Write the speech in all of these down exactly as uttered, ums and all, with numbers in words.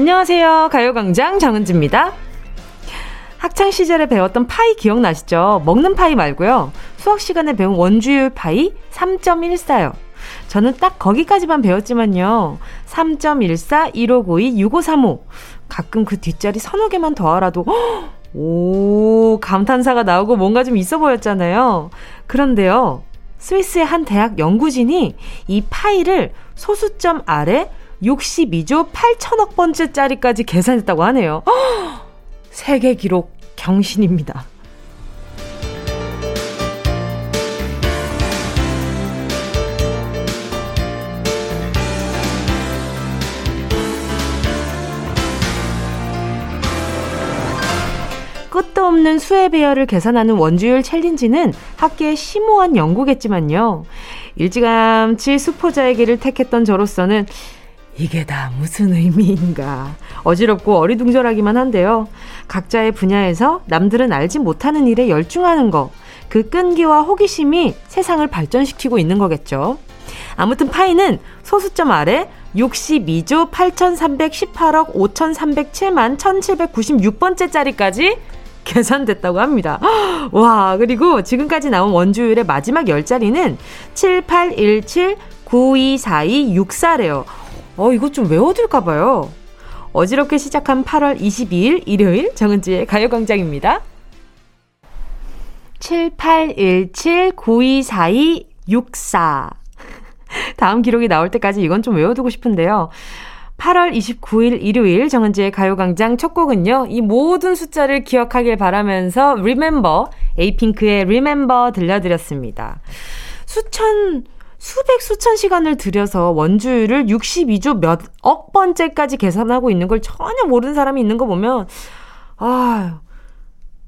안녕하세요. 가요광장 정은지입니다. 학창시절에 배웠던 파이 기억나시죠? 먹는 파이 말고요. 수학시간에 배운 원주율 파이 삼 점 일사요. 저는 딱 거기까지만 배웠지만요. 삼 점 일사, 일오구이, 육오삼오. 가끔 그 뒷자리 서너 개만 더하라도 허! 오, 감탄사가 나오고 뭔가 좀 있어 보였잖아요. 그런데요. 스위스의 한 대학 연구진이 이 파이를 소수점 아래 육십이조 팔천억 번째 짜리까지 계산했다고 하네요. 허! 세계 기록 경신입니다. 끝도 없는 수의 배열을 계산하는 원주율 챌린지는 학계의 심오한 연구겠지만요. 일찌감치 수포자의 길을 택했던 저로서는 이게 다 무슨 의미인가 어지럽고 어리둥절하기만 한데요. 각자의 분야에서 남들은 알지 못하는 일에 열중하는 거, 그 끈기와 호기심이 세상을 발전시키고 있는 거겠죠. 아무튼 파이는 소수점 아래 육십이조 팔천삼백십팔억 오천삼백칠만 천칠백구십육 번째 짜리까지 계산됐다고 합니다. 와, 그리고 지금까지 나온 원주율의 마지막 열 자리는 칠팔일칠구이사이육사래요. 어, 이것 좀 외워둘까봐요. 어지럽게 시작한 팔월 이십이일 일요일 정은지의 가요광장입니다. 칠팔일칠구이사이육사. 다음 기록이 나올 때까지 이건 좀 외워두고 싶은데요. 팔월 이십구일 일요일 정은지의 가요광장 첫 곡은요. 이 모든 숫자를 기억하길 바라면서 Remember, 에이핑크의 Remember 들려드렸습니다. 수천... 수백 수천 시간을 들여서 원주율을 육십이조 몇 억 번째까지 계산하고 있는 걸 전혀 모르는 사람이 있는 거 보면 아,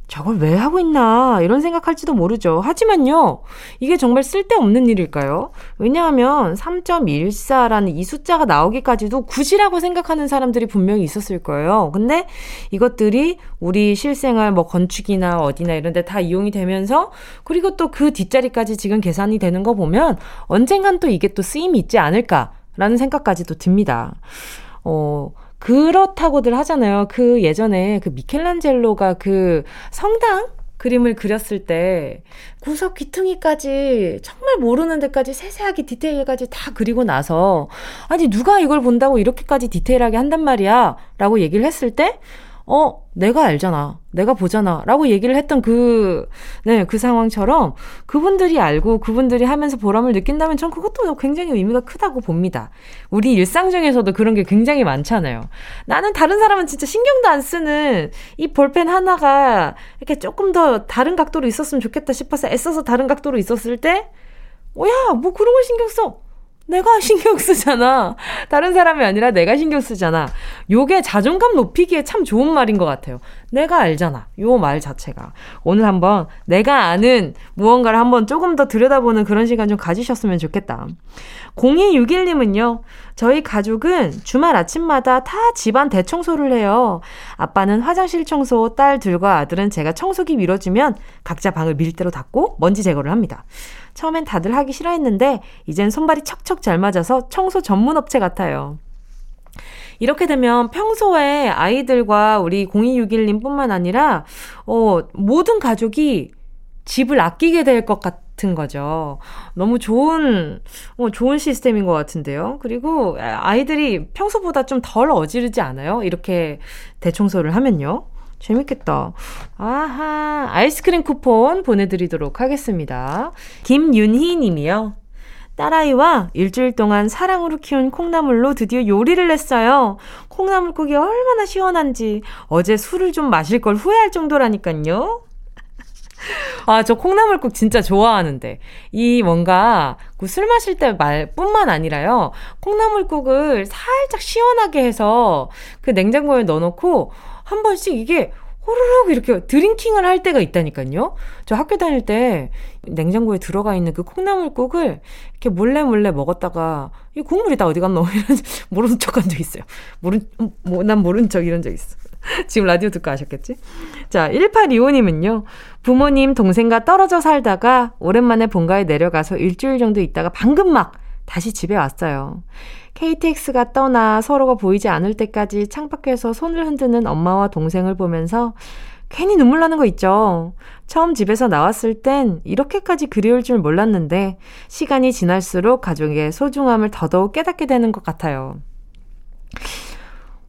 저걸 왜 하고 있나 이런 생각할지도 모르죠. 하지만요, 이게 정말 쓸데없는 일일까요? 왜냐하면 삼 점 일사라는 이 숫자가 나오기까지도 굳이라고 생각하는 사람들이 분명히 있었을 거예요. 근데 이것들이 우리 실생활 뭐 건축이나 어디나 이런 데 다 이용이 되면서, 그리고 또 그 뒷자리까지 지금 계산이 되는 거 보면 언젠간 또 이게 또 쓰임이 있지 않을까라는 생각까지도 듭니다. 어... 그렇다고들 하잖아요. 그 예전에 그 미켈란젤로가 그 성당 그림을 그렸을 때 구석 귀퉁이까지 정말 모르는 데까지 세세하게 디테일까지 다 그리고 나서 아니 누가 이걸 본다고 이렇게까지 디테일하게 한단 말이야 라고 얘기를 했을 때 어, 내가 알잖아. 내가 보잖아. 라고 얘기를 했던 그, 네, 그 상황처럼 그분들이 알고 그분들이 하면서 보람을 느낀다면 전 그것도 굉장히 의미가 크다고 봅니다. 우리 일상 중에서도 그런 게 굉장히 많잖아요. 나는 다른 사람은 진짜 신경도 안 쓰는 이 볼펜 하나가 이렇게 조금 더 다른 각도로 있었으면 좋겠다 싶어서 애써서 다른 각도로 있었을 때, 어, 야, 뭐 그런 걸 신경 써. 내가 신경 쓰잖아. 다른 사람이 아니라 내가 신경 쓰잖아. 요게 자존감 높이기에 참 좋은 말인 것 같아요. 내가 알잖아. 요 말 자체가. 오늘 한번 내가 아는 무언가를 한번 조금 더 들여다보는 그런 시간 좀 가지셨으면 좋겠다. 공이육일님은요. 저희 가족은 주말 아침마다 다 집안 대청소를 해요. 아빠는 화장실 청소, 딸 둘과 아들은 제가 청소기 밀어주면 각자 방을 밀대로 닦고 먼지 제거를 합니다. 처음엔 다들 하기 싫어했는데 이젠 손발이 척척 잘 맞아서 청소 전문 업체 같아요. 이렇게 되면 평소에 아이들과 우리 공이육일님뿐만 아니라 어, 모든 가족이 집을 아끼게 될 것 같은 거죠. 너무 좋은 어, 좋은 시스템인 것 같은데요. 그리고 아이들이 평소보다 좀 덜 어지르지 않아요? 이렇게 대청소를 하면요. 재밌겠다. 아하, 아이스크림 쿠폰 보내드리도록 하겠습니다. 김윤희 님이요. 딸아이와 일주일 동안 사랑으로 키운 콩나물로 드디어 요리를 했어요. 콩나물국이 얼마나 시원한지 어제 술을 좀 마실 걸 후회할 정도라니까요. 아, 저 콩나물국 진짜 좋아하는데 이 뭔가 술 마실 때 말뿐만 아니라요. 콩나물국을 살짝 시원하게 해서 그 냉장고에 넣어놓고 한 번씩 이게 호로록 이렇게 드링킹을 할 때가 있다니까요. 저 학교 다닐 때 냉장고에 들어가 있는 그 콩나물국을 이렇게 몰래 몰래 먹었다가 이 국물이 다 어디 갔노? 이런 모르는 척한 적 있어요. 모른, 뭐, 난 모른 척 이런 적 있어. 지금 라디오 듣고 아셨겠지? 자, 일팔이오님은요. 부모님 동생과 떨어져 살다가 오랜만에 본가에 내려가서 일주일 정도 있다가 방금 막 다시 집에 왔어요. 케이티엑스가 떠나 서로가 보이지 않을 때까지 창밖에서 손을 흔드는 엄마와 동생을 보면서 괜히 눈물 나는 거 있죠. 처음 집에서 나왔을 땐 이렇게까지 그리울 줄 몰랐는데 시간이 지날수록 가족의 소중함을 더더욱 깨닫게 되는 것 같아요.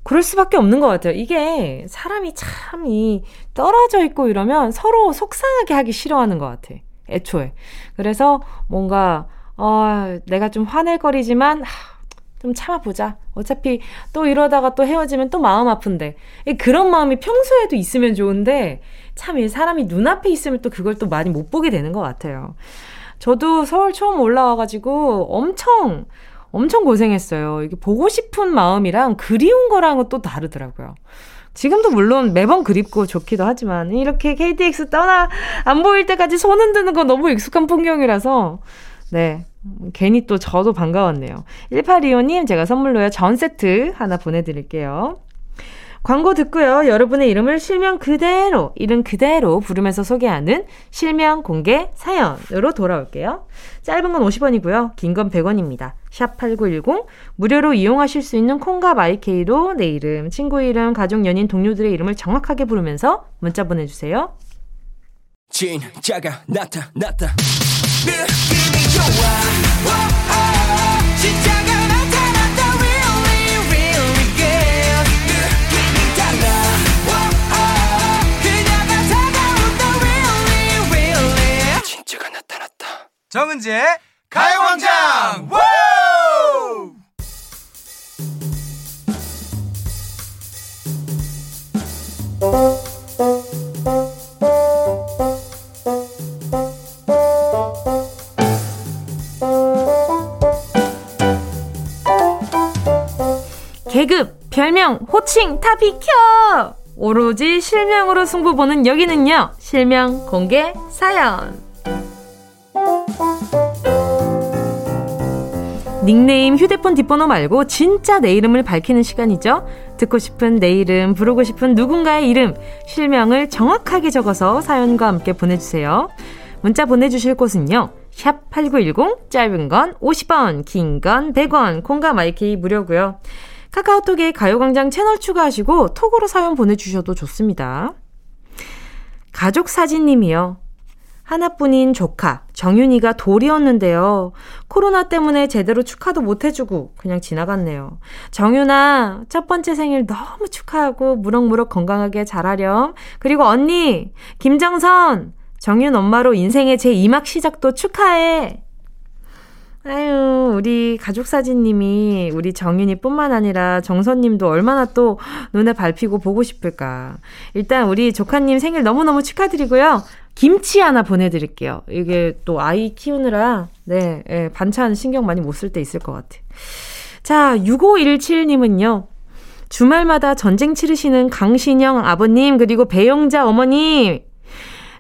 그럴 수밖에 없는 것 같아요. 이게 사람이 참 이 떨어져 있고 이러면 서로 속상하게 하기 싫어하는 것 같아. 애초에. 그래서 뭔가 어, 내가 좀 화낼 거리지만 좀 참아보자. 어차피 또 이러다가 또 헤어지면 또 마음 아픈데. 그런 마음이 평소에도 있으면 좋은데 참 이 사람이 눈앞에 있으면 또 그걸 또 많이 못 보게 되는 것 같아요. 저도 서울 처음 올라와가지고 엄청 엄청 고생했어요. 이게 보고 싶은 마음이랑 그리운 거랑은 또 다르더라고요. 지금도 물론 매번 그립고 좋기도 하지만 이렇게 케이티엑스 떠나 안 보일 때까지 손 흔드는 거 너무 익숙한 풍경이라서 네. 괜히 또 저도 반가웠네요. 일팔이오 님 제가 선물로요. 전 세트 하나 보내드릴게요. 광고 듣고요. 여러분의 이름을 실명 그대로, 이름 그대로 부르면서 소개하는 실명 공개 사연으로 돌아올게요. 짧은 건 오십 원이고요. 긴 건 백 원입니다. 샵 팔구일공 무료로 이용하실 수 있는 콩과 마이케이로 내 이름, 친구 이름, 가족, 연인, 동료들의 이름을 정확하게 부르면서 문자 보내주세요. 진짜가 나타났다. 느낌이 좋아 wow. 진짜가 나타났다 Really really good 느낌이 달라 wow. 그녀가 다가온다 Really really 진짜가 나타났다 정은지의 가요광장 wow. 계급, 별명, 호칭 다 비켜! 오로지 실명으로 승부 보는 여기는요. 실명 공개 사연. 닉네임, 휴대폰 뒷번호 말고 진짜 내 이름을 밝히는 시간이죠. 듣고 싶은 내 이름, 부르고 싶은 누군가의 이름, 실명을 정확하게 적어서 사연과 함께 보내주세요. 문자 보내주실 곳은요. 샵 팔구일공, 짧은 건 오십 원, 긴 건 백 원, 콩과 마이케이 무료고요. 카카오톡에 가요광장 채널 추가하시고 톡으로 사연 보내주셔도 좋습니다. 가족사진님이요. 하나뿐인 조카 정윤이가 돌이었는데요. 코로나 때문에 제대로 축하도 못해주고 그냥 지나갔네요. 정윤아, 첫 번째 생일 너무 축하하고 무럭무럭 건강하게 자라렴. 그리고 언니, 김정선, 정윤 엄마로 인생의 제이 막 시작도 축하해. 아유, 우리 가족사진님이 우리 정윤이뿐만 아니라 정선님도 얼마나 또 눈에 밟히고 보고 싶을까. 일단 우리 조카님 생일 너무너무 축하드리고요. 김치 하나 보내드릴게요. 이게 또 아이 키우느라 네, 네 반찬 신경 많이 못 쓸 때 있을 것 같아. 자, 육오일칠 님은요. 주말마다 전쟁 치르시는 강신영 아버님 그리고 배영자 어머니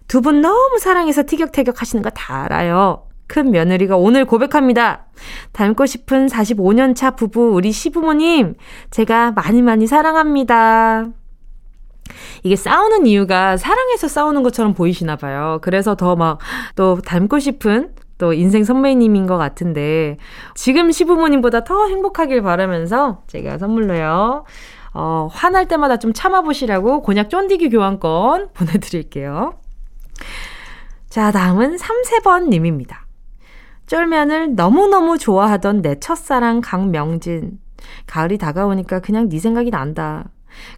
두 분 너무 사랑해서 티격태격 하시는 거 다 알아요. 큰 며느리가 오늘 고백합니다. 닮고 싶은 사십오 년 차 부부 우리 시부모님 제가 많이 많이 사랑합니다. 이게 싸우는 이유가 사랑해서 싸우는 것처럼 보이시나 봐요. 그래서 더 막 또 닮고 싶은 또 인생 선배님인 것 같은데 지금 시부모님보다 더 행복하길 바라면서 제가 선물로요. 어, 화날 때마다 좀 참아보시라고 곤약 쫀디기 교환권 보내드릴게요. 자, 다음은 삼세번 님입니다. 쫄면을 너무너무 좋아하던 내 첫사랑 강명진. 가을이 다가오니까 그냥 네 생각이 난다.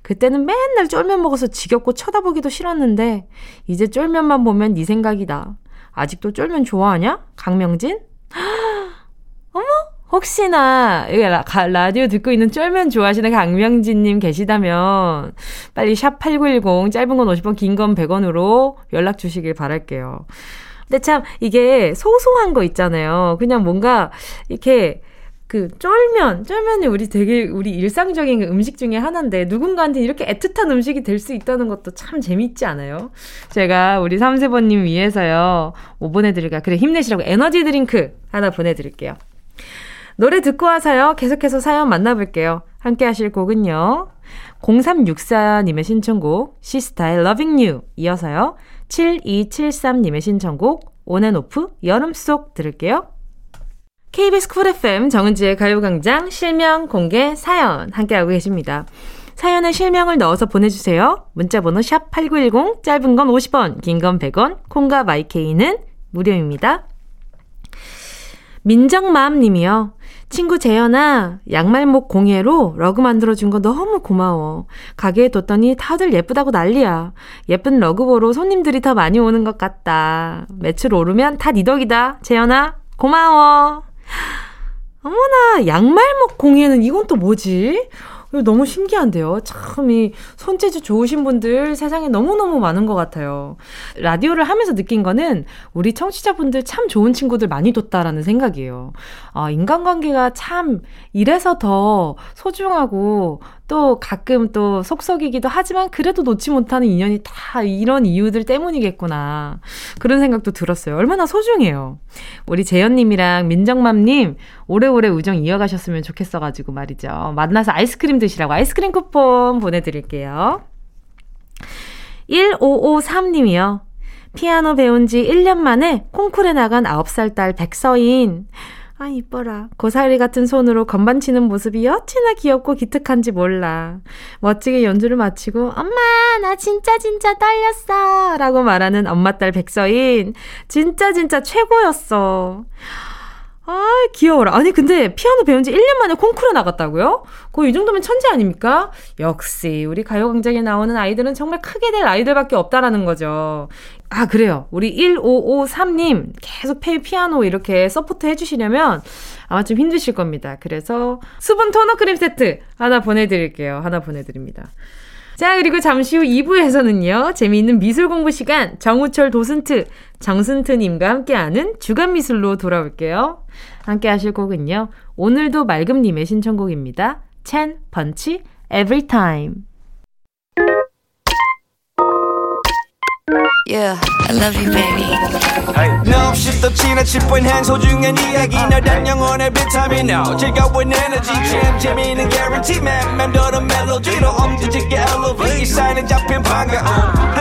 그때는 맨날 쫄면 먹어서 지겹고 쳐다보기도 싫었는데 이제 쫄면만 보면 네 생각이 나. 아직도 쫄면 좋아하냐? 강명진? 어머? 혹시나 라디오 듣고 있는 쫄면 좋아하시는 강명진님 계시다면 빨리 샵 팔구일공 짧은 건 오십 원 긴 건 백 원으로 연락 주시길 바랄게요. 근데 참 이게 소소한 거 있잖아요. 그냥 뭔가 이렇게 그 쫄면, 쫄면이 우리 되게 우리 일상적인 음식 중에 하나인데 누군가한테 이렇게 애틋한 음식이 될 수 있다는 것도 참 재밌지 않아요? 제가 우리 삼세번님 위해서요. 뭐 보내드릴까? 그래, 힘내시라고 에너지 드링크 하나 보내드릴게요. 노래 듣고 와서요. 계속해서 사연 만나볼게요. 함께 하실 곡은요. 공삼육사 님의 신청곡 시스타의 러빙 유 이어서요. 칠이칠삼 님의 신청곡 온앤오프 여름 속 들을게요. 케이비에스 쿨 에프엠 정은지의 가요광장 실명 공개 사연 함께하고 계십니다. 사연에 실명을 넣어서 보내주세요. 문자번호 샵 팔구일공, 짧은 건 오십 원, 긴 건 백 원, 콩과 마이케이는 무료입니다. 민정맘 님이요. 친구 재현아, 양말목 공예로 러그 만들어준 거 너무 고마워. 가게에 뒀더니 다들 예쁘다고 난리야. 예쁜 러그 보러 손님들이 더 많이 오는 것 같다. 매출 오르면 다 네 덕이다. 재현아, 고마워. 어머나, 양말목 공예는 이건 또 뭐지? 너무 신기한데요. 참 이 손재주 좋으신 분들 세상에 너무너무 많은 것 같아요. 라디오를 하면서 느낀 거는 우리 청취자분들 참 좋은 친구들 많이 뒀다라는 생각이에요. 아, 인간관계가 참 이래서 더 소중하고 또 가끔 또 속썩이기도 하지만 그래도 놓지 못하는 인연이 다 이런 이유들 때문이겠구나. 그런 생각도 들었어요. 얼마나 소중해요. 우리 재현님이랑 민정맘님 오래오래 우정 이어가셨으면 좋겠어가지고 말이죠. 만나서 아이스크림 드시라고 아이스크림 쿠폰 보내드릴게요. 일오오삼 님이요. 피아노 배운 지 일 년 만에 콩쿨에 나간 아홉 살 딸 백서인. 아, 이뻐라. 고사리 같은 손으로 건반 치는 모습이 어찌나 귀엽고 기특한지 몰라. 멋지게 연주를 마치고 엄마 나 진짜 진짜 떨렸어 라고 말하는 엄마 딸 백서인. 진짜 진짜 최고였어. 아, 귀여워라. 아니 근데 피아노 배운 지 일 년 만에 콩쿠르 나갔다고요? 거의 이 정도면 천재 아닙니까? 역시 우리 가요광장에 나오는 아이들은 정말 크게 될 아이들밖에 없다라는 거죠. 아, 그래요. 우리 일오오삼 님 계속 피아노 이렇게 서포트 해주시려면 아마 좀 힘드실 겁니다. 그래서 수분 토너 크림 세트 하나 보내드릴게요. 하나 보내드립니다. 자, 그리고 잠시 후 이 부에서는요. 재미있는 미술 공부 시간 정우철 도슨트, 정슨트님과 함께하는 주간 미술로 돌아올게요. 함께 하실 곡은요. 오늘도 맑음님의 신청곡입니다. 첸, 번치, Every Time. Yeah, I love you, baby. No, she's the china chip when hands hold you and you eggy. No, that young on every time you know. Check out with energy, champ, Jimmy, and guarantee, man. Man, do the melody, no, um, did you get elevated? Sign and jump in, panga.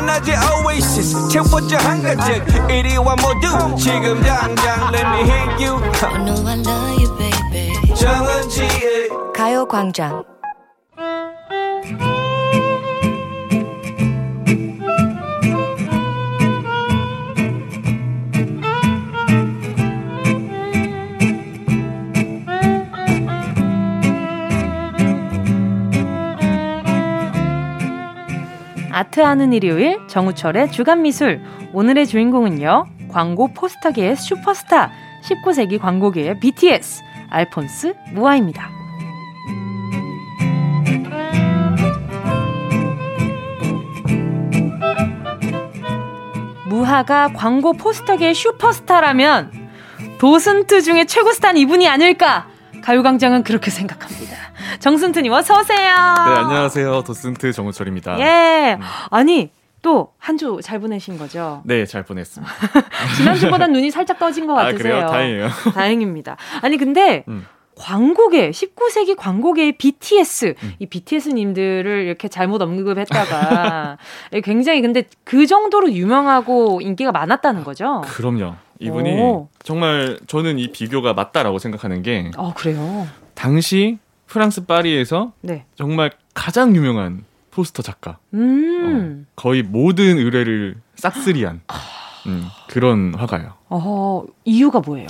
And I did oasis, check what your hunger check. eighty-one more do, chick em down, down, let me hit you. I know I love you, baby. 정은지, eh. 가요광장. 아트하는 일요일 정우철의 주간미술. 오늘의 주인공은요. 광고 포스터계의 슈퍼스타, 십구 세기 광고계의 비티에스 알폰스 무하입니다. 무하가 광고 포스터계의 슈퍼스타라면 도슨트 중에 최고 스타는 이분이 아닐까? 가요광장은 그렇게 생각합니다. 정슨트님 어서 오세요. 네, 안녕하세요. 도슨트 정우철입니다. 예. 음. 아니 또 한 주 잘 보내신 거죠? 네, 잘 보냈습니다. 지난주보다 눈이 살짝 떠진 것 같으세요. 아, 그래요? 다행이에요. 다행입니다. 아니 근데 음. 광고계, 십구 세기 광고계의 비티에스, 음. 이 비티에스님들을 이렇게 잘못 언급했다가 굉장히 근데 그 정도로 유명하고 인기가 많았다는 거죠? 그럼요. 이분이 오. 정말 저는 이 비교가 맞다라고 생각하는 게 아, 그래요? 당시 프랑스 파리에서 네. 정말 가장 유명한 포스터 작가. 음. 어, 거의 모든 의뢰를 싹쓸이한 음, 그런 화가예요. 어, 이유가 뭐예요?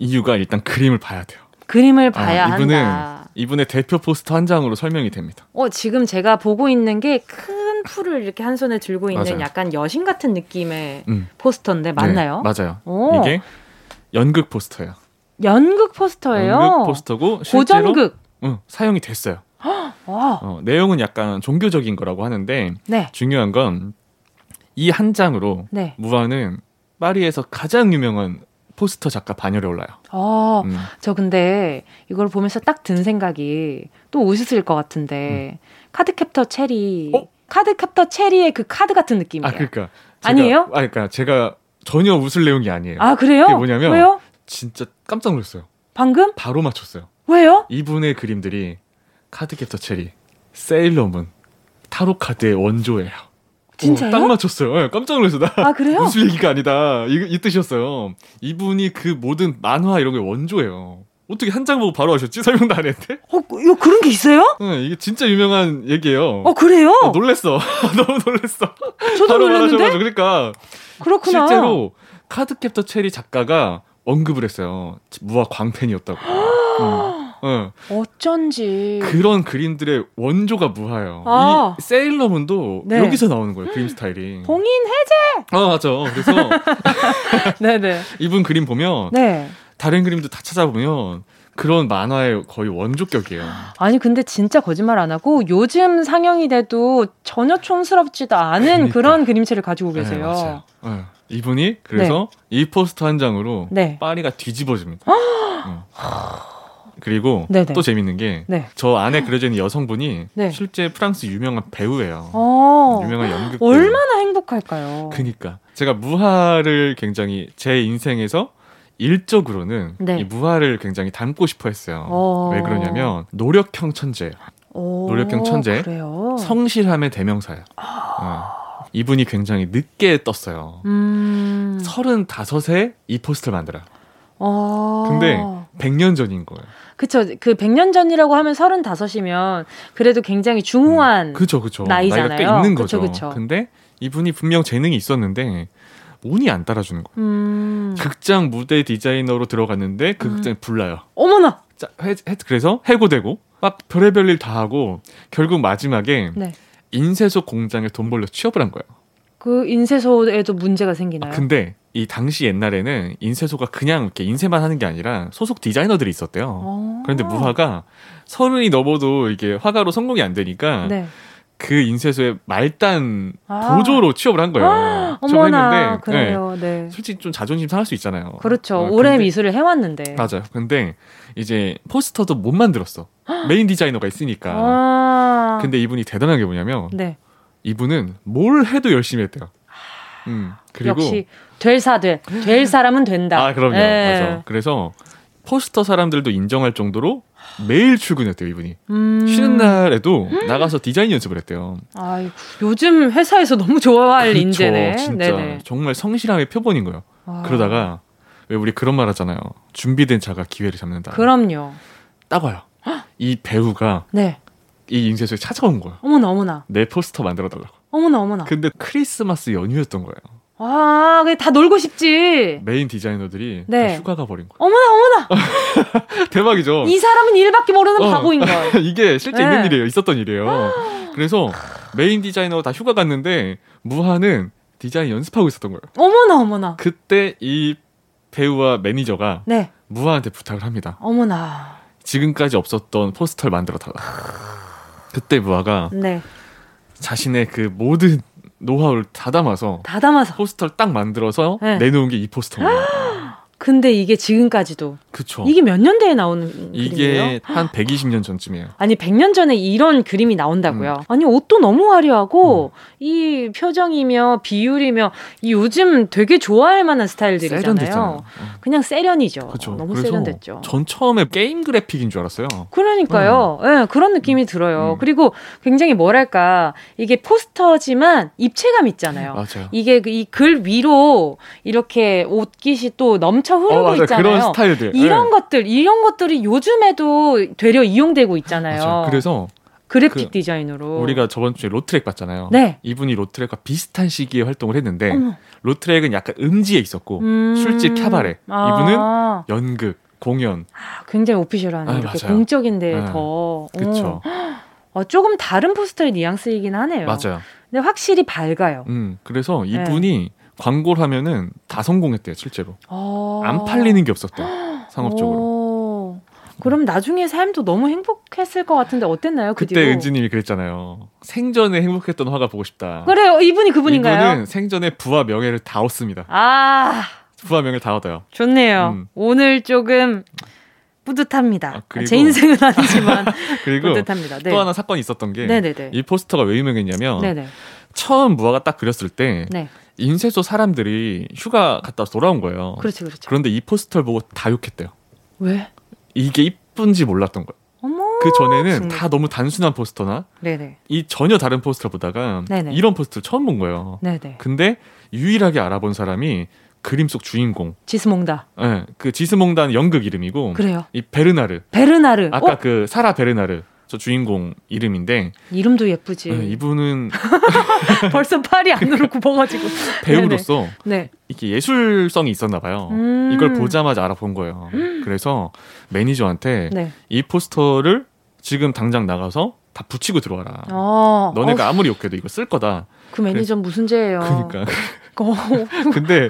이유가 일단 그림을 봐야 돼요. 그림을 봐야 아, 이분은, 한다. 이분의 대표 포스터 한 장으로 설명이 됩니다. 어, 지금 제가 보고 있는 게 큰 풀을 이렇게 한 손에 들고 있는 맞아요. 약간 여신 같은 느낌의 음. 포스터인데 맞나요? 네, 맞아요. 오. 이게 연극 포스터예요. 연극 포스터예요? 연극 포스터고 실제로 고전극. 응, 사용이 됐어요. 와. 어, 내용은 약간 종교적인 거라고 하는데 네. 중요한 건 이 한 장으로 네. 무하는 파리에서 가장 유명한 포스터 작가 반열에 올라요. 어, 음. 저 근데 이걸 보면서 딱 든 생각이 또 웃으실 것 같은데 음. 카드캡터 체리, 어? 카드캡터 체리의 그 카드 같은 느낌이에요. 아, 그러니까 제가, 아니에요? 아, 그러니까 제가 전혀 웃을 내용이 아니에요. 아, 그래요? 그게 뭐냐면 왜요? 진짜 깜짝 놀랐어요. 방금? 바로 맞췄어요. 왜요? 이분의 그림들이 카드캡터 체리, 세일러문, 타로 카드의 원조예요. 진짜요? 어, 딱 맞췄어요. 네, 깜짝 놀랐어요. 나 아, 그래요? 무슨 얘기가 아니다. 이, 이 뜻이었어요. 이분이 그 모든 만화 이런 게 원조예요. 어떻게 한 장 보고 바로 아셨지? 설명도 안 했는데? 어, 이거 그런 게 있어요? 네, 이게 진짜 유명한 얘기예요. 어, 그래요? 어, 놀랬어. 너무 놀랬어. 저도 바로 놀랐는데? 말하셔가지고. 그러니까. 그렇구나. 실제로 카드캡터 체리 작가가 언급을 했어요. 무하 광팬이었다고. 음. 어. 어쩐지 그런 그림들의 원조가 무하예요. 아. 이 세일러문도 네. 여기서 나오는 거예요. 그림 스타일이. 봉인 해제. 아 맞죠. 그래서 네네. 이분 그림 보면 네. 다른 그림도 다 찾아보면 그런 만화의 거의 원조격이에요. 아니 근데 진짜 거짓말 안 하고 요즘 상영이 돼도 전혀 촌스럽지도 않은 그러니까. 그런 그림체를 가지고 계세요. 네, 맞아요. 네. 이분이 그래서 네. 이 포스터 한 장으로 네. 파리가 뒤집어집니다. 어. 그리고 네네. 또 재밌는 게 저 네. 안에 그려져 있는 여성분이 네. 실제 프랑스 유명한 배우예요. 오, 유명한 연극 배우. 얼마나 행복할까요? 그러니까 제가 무하를 굉장히 제 인생에서 일적으로는 네. 이 무하를 굉장히 닮고 싶어 했어요. 오. 왜 그러냐면 노력형 천재예요. 오, 노력형 천재. 그래요? 성실함의 대명사예요. 아. 어. 이분이 굉장히 늦게 떴어요. 음. 서른다섯에 이 포스터를 만들어요. 어. 근데 백 년 전인 거예요. 그쵸. 그 백 년 전이라고 하면 서른다섯이면 그래도 굉장히 중후한 음, 그쵸, 그쵸. 나이잖아요. 나이가 꽤 있는 거죠. 그쵸, 그쵸. 근데 이분이 분명 재능이 있었는데 운이 안 따라주는 거예요. 음. 극장 무대 디자이너로 들어갔는데 그 극장이 음. 불나요. 어머나! 자, 해, 해, 그래서 해고되고 막 별의별 일 다 하고 결국 마지막에 네. 인쇄소 공장에 돈 벌려 취업을 한 거예요. 그 인쇄소에도 문제가 생기나요? 아, 근데 이 당시 옛날에는 인쇄소가 그냥 이렇게 인쇄만 하는 게 아니라 소속 디자이너들이 있었대요. 오. 그런데 무하가 서른이 넘어도 이게 화가로 성공이 안 되니까 네. 그 인쇄소에 말단 아. 보조로 취업을 한 거예요. 아. 어머나, 그래요. 네. 네. 솔직히 좀 자존심 상할 수 있잖아요. 그렇죠. 어, 오래 근데, 미술을 해왔는데. 맞아요. 근데 이제 포스터도 못 만들었어. 메인 디자이너가 있으니까. 아. 근데 이분이 대단한 게 뭐냐면 네. 이분은 뭘 해도 열심히 했대요. 음, 그리고 역시 될 사 돼. 될 사람은 된다. 아, 그럼요. 네. 맞아. 그래서 포스터 사람들도 인정할 정도로 매일 출근했대요, 이분이. 음. 쉬는 날에도 음. 나가서 디자인 연습을 했대요. 아이고, 요즘 회사에서 너무 좋아할 그쵸, 인재네. 진짜 네네. 정말 성실함의 표본인 거예요. 아. 그러다가 왜 우리 그런 말 하잖아요. 준비된 자가 기회를 잡는다. 그럼요. 따봐요. 헉? 이 배우가 네. 이 인쇄소에 찾아온 거예요. 어머나, 어머나. 내 포스터 만들어달라고. 어머나, 어머나. 근데 크리스마스 연휴였던 거예요. 아, 다 놀고 싶지. 메인 디자이너들이 네. 다 휴가가 버린 거예요. 어머나, 어머나. 대박이죠. 이 사람은 일밖에 모르는 어, 바보인 거예요. 이게 실제 네. 있는 일이에요. 있었던 일이에요. 그래서 메인 디자이너 다 휴가 갔는데 무하는 디자인 연습하고 있었던 거예요. 어머나, 어머나. 그때 이 배우와 매니저가 네. 무하한테 부탁을 합니다. 어머나. 지금까지 없었던 포스터를 만들어달라. 그때 무하가 네. 자신의 그 모든 노하우를 다 담아서 다 담아서 포스터를 딱 만들어서 네. 내놓은 게 이 포스터예요. 근데 이게 지금까지도 그쵸. 이게 몇 년대에 나오는 이게 그림이에요? 이게 한 백이십 년 전쯤이에요. 아니 백 년 전에 이런 그림이 나온다고요? 음. 아니 옷도 너무 화려하고 음. 이 표정이며 비율이며 이 요즘 되게 좋아할 만한 스타일들이잖아요. 세련됐잖아요. 음. 그냥 세련이죠. 그쵸. 너무 세련됐죠. 전 처음에 게임 그래픽인 줄 알았어요. 그러니까요. 음. 네, 그런 느낌이 들어요. 음. 그리고 굉장히 뭐랄까 이게 포스터지만 입체감 있잖아요. 맞아요. 이게 이 글 위로 이렇게 옷깃이 또 넘쳐 흐르고 어, 있잖아요. 그런 스타일들. 이런 네. 것들, 이런 것들이 요즘에도 되려 이용되고 있잖아요. 맞아. 그래서 그래픽 그, 디자인으로 우리가 저번 주에 로트랙 봤잖아요. 네. 이분이 로트랙과 비슷한 시기에 활동을 했는데 어머. 로트랙은 약간 음지에 있었고 음... 술집 캬바레. 아. 이분은 연극, 공연. 아, 굉장히 오피셜한 아, 이렇게 맞아요. 공적인데 아. 더. 그렇죠. 어, 조금 다른 포스터의 뉘앙스이긴 하네요. 맞아요. 근데 확실히 밝아요. 음, 그래서 이분이 네. 광고를 하면은 다 성공했대요, 실제로. 오. 안 팔리는 게 없었대요, 상업적으로. 오. 그럼 나중에 삶도 너무 행복했을 것 같은데 어땠나요? 그 그때 은지님이 그랬잖아요. 생전에 행복했던 화가 보고 싶다. 그래요, 이분이 그분인가요? 이분은 생전에 부와 명예를 다 얻습니다. 아, 부와 명예를 다 얻어요. 좋네요. 음. 오늘 조금 뿌듯합니다. 아, 그리고... 제 인생은 아니지만 그리고 뿌듯합니다. 네. 또 하나 사건이 있었던 게 이 포스터가 왜 유명했냐면 네네. 처음 무화가 딱 그렸을 때 네. 인쇄소 사람들이 휴가 갔다 와서 돌아온 거예요. 그렇죠, 그렇죠. 그런데 이 포스터를 보고 다 욕했대요. 왜? 이게 이쁜지 몰랐던 거예요. 어머. 그 전에는 다 너무 단순한 포스터나 네네. 이 전혀 다른 포스터를 보다가 네네. 이런 포스터를 처음 본 거예요. 네네. 근데 유일하게 알아본 사람이 그림 속 주인공 지스몽다. 네, 그 지스몽다는 연극 이름이고 그래요. 이 베르나르. 베르나르. 아까 어? 그 사라 베르나르. 저 주인공 이름인데 이름도 예쁘지. 네, 이분은 벌써 팔이 안으로 굽어가지고 배우로서 네. 이렇게 예술성이 있었나 봐요. 음~ 이걸 보자마자 알아본 거예요. 그래서 매니저한테 네. 이 포스터를 지금 당장 나가서 다 붙이고 들어와라. 아~ 너네가 어. 아무리 욕해도 이거 쓸 거다. 그 매니저는 그래. 무슨 죄예요. 그러니까. 근데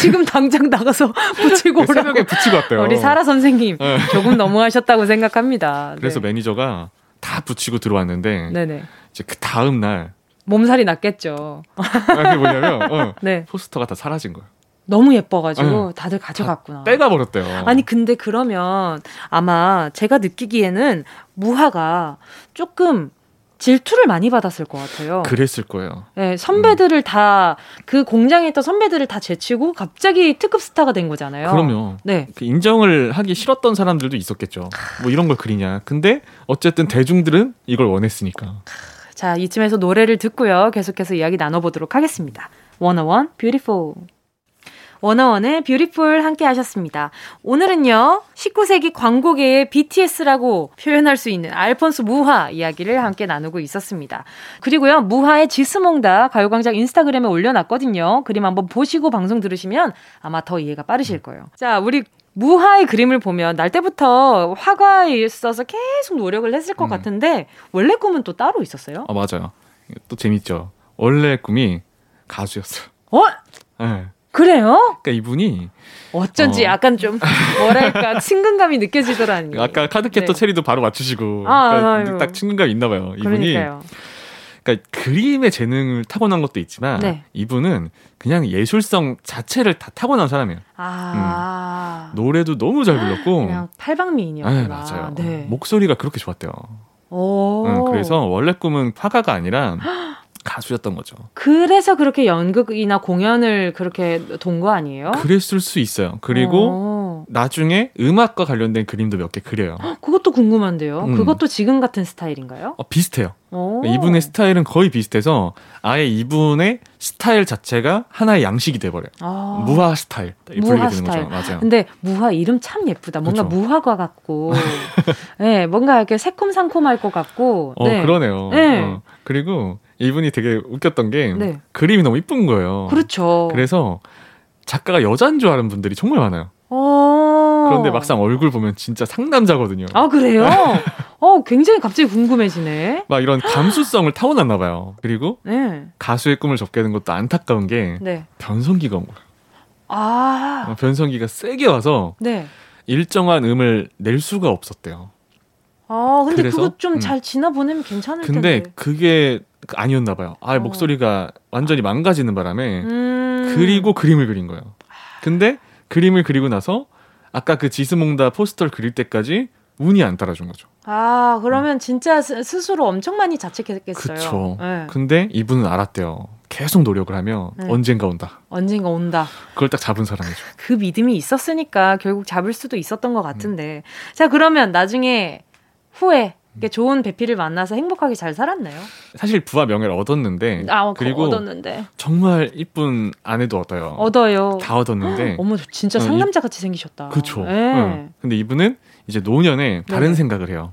지금 당장 나가서 붙이고 오라고. 새벽에 붙이고 왔대요. 우리 사라 선생님 네. 조금 너무하셨다고 생각합니다. 그래서 네. 매니저가 다 붙이고 들어왔는데 네네. 이제 그 다음 날 몸살이 났겠죠. 그게 뭐냐면 어, 네. 포스터가 다 사라진 거예요. 너무 예뻐가지고 응. 다들 가져갔구나. 떼가 버렸대요. 아니 근데 그러면 아마 제가 느끼기에는 무하가 조금 질투를 많이 받았을 것 같아요. 그랬을 거예요. 네, 선배들을 음. 다, 그 공장에 있던 선배들을 다 제치고 갑자기 특급 스타가 된 거잖아요. 그럼요. 네. 그 인정을 하기 싫었던 사람들도 있었겠죠. 뭐 이런 걸 그리냐. 근데 어쨌든 대중들은 이걸 원했으니까. 자, 이쯤에서 노래를 듣고요. 계속해서 이야기 나눠보도록 하겠습니다. 원어원 뷰티풀. 원어원의 뷰티풀 함께 하셨습니다. 오늘은요, 십구 세기 광고계의 비티에스라고 표현할 수 있는 알폰스 무하 이야기를 함께 나누고 있었습니다. 그리고요, 무하의 지스몽다 가요광장 인스타그램에 올려놨거든요. 그림 한번 보시고 방송 들으시면 아마 더 이해가 빠르실 거예요. 자, 우리 무하의 그림을 보면 날 때부터 화가 있어서 계속 노력을 했을 것 음. 같은데 원래 꿈은 또 따로 있었어요? 아, 맞아요. 또 재밌죠. 원래 꿈이 가수였어요. 어? 네. 그래요? 그러니까 이분이 어쩐지 어... 약간 좀 뭐랄까 친근감이 느껴지더라니. 아까 카드캡터 네. 체리도 바로 맞추시고 아, 그러니까 딱 친근감이 있나 봐요. 이분이 그러니까요. 그러니까 그림의 재능을 타고난 것도 있지만 네. 이분은 그냥 예술성 자체를 다 타고난 사람이에요. 아... 음. 노래도 너무 잘 불렀고 그냥 팔방미인이었구나. 네, 맞아요. 네. 목소리가 그렇게 좋았대요. 오... 음, 그래서 원래 꿈은 화가가 아니라 가수였던 거죠. 그래서 그렇게 연극이나 공연을 그렇게 돈 거 아니에요? 그랬을 수 있어요. 그리고 오. 나중에 음악과 관련된 그림도 몇 개 그려요. 그것도 궁금한데요. 음. 그것도 지금 같은 스타일인가요? 어, 비슷해요. 오. 이분의 스타일은 거의 비슷해서 아예 이분의 스타일 자체가 하나의 양식이 돼버려요. 아. 무하 스타일. 무하 스타일. 거죠. 맞아요. 근데 무하 이름 참 예쁘다. 뭔가 그렇죠. 무화과 같고 네, 뭔가 이렇게 새콤상콤할 것 같고 어, 네. 그러네요. 네. 어. 그리고 이분이 되게 웃겼던 게 네. 그림이 너무 이쁜 거예요. 그렇죠. 그래서 작가가 여자인 줄 아는 분들이 정말 많아요. 그런데 막상 얼굴 보면 진짜 상남자거든요. 아, 그래요? 어, 굉장히 갑자기 궁금해지네. 막 이런 감수성을 타고났나 봐요. 그리고 네. 가수의 꿈을 접게 된 것도 안타까운 게 네. 변성기가 온 거예요. 아. 변성기가 세게 와서 네. 일정한 음을 낼 수가 없었대요. 아, 근데 그래서, 그거 좀 잘 음. 지나 보내면 괜찮을 근데 텐데. 근데 그게 아니었나 봐요. 아, 어. 목소리가 완전히 망가지는 바람에 음. 그리고 그림을 그린 거예요. 근데 그림을 그리고 나서 아까 그 지스몽다 포스터를 그릴 때까지 운이 안 따라준 거죠. 아, 그러면 음. 진짜 스스로 엄청 많이 자책했겠어요. 그렇죠. 네. 근데 이분은 알았대요. 계속 노력을 하면 네. 언젠가 온다. 언젠가 온다. 그걸 딱 잡은 사람이죠. 그 믿음이 있었으니까 결국 잡을 수도 있었던 것 같은데. 음. 자, 그러면 나중에 후에 좋은 배필을 만나서 행복하게 잘 살았나요? 사실 부와 명예를 얻었는데 아, 그리고 얻었는데. 정말 이쁜 아내도 얻어요. 얻어요. 다 얻었는데 어머 진짜 상남자같이 생기셨다. 그렇죠. 응. 근데 이분은 이제 노년에 다른 네. 생각을 해요.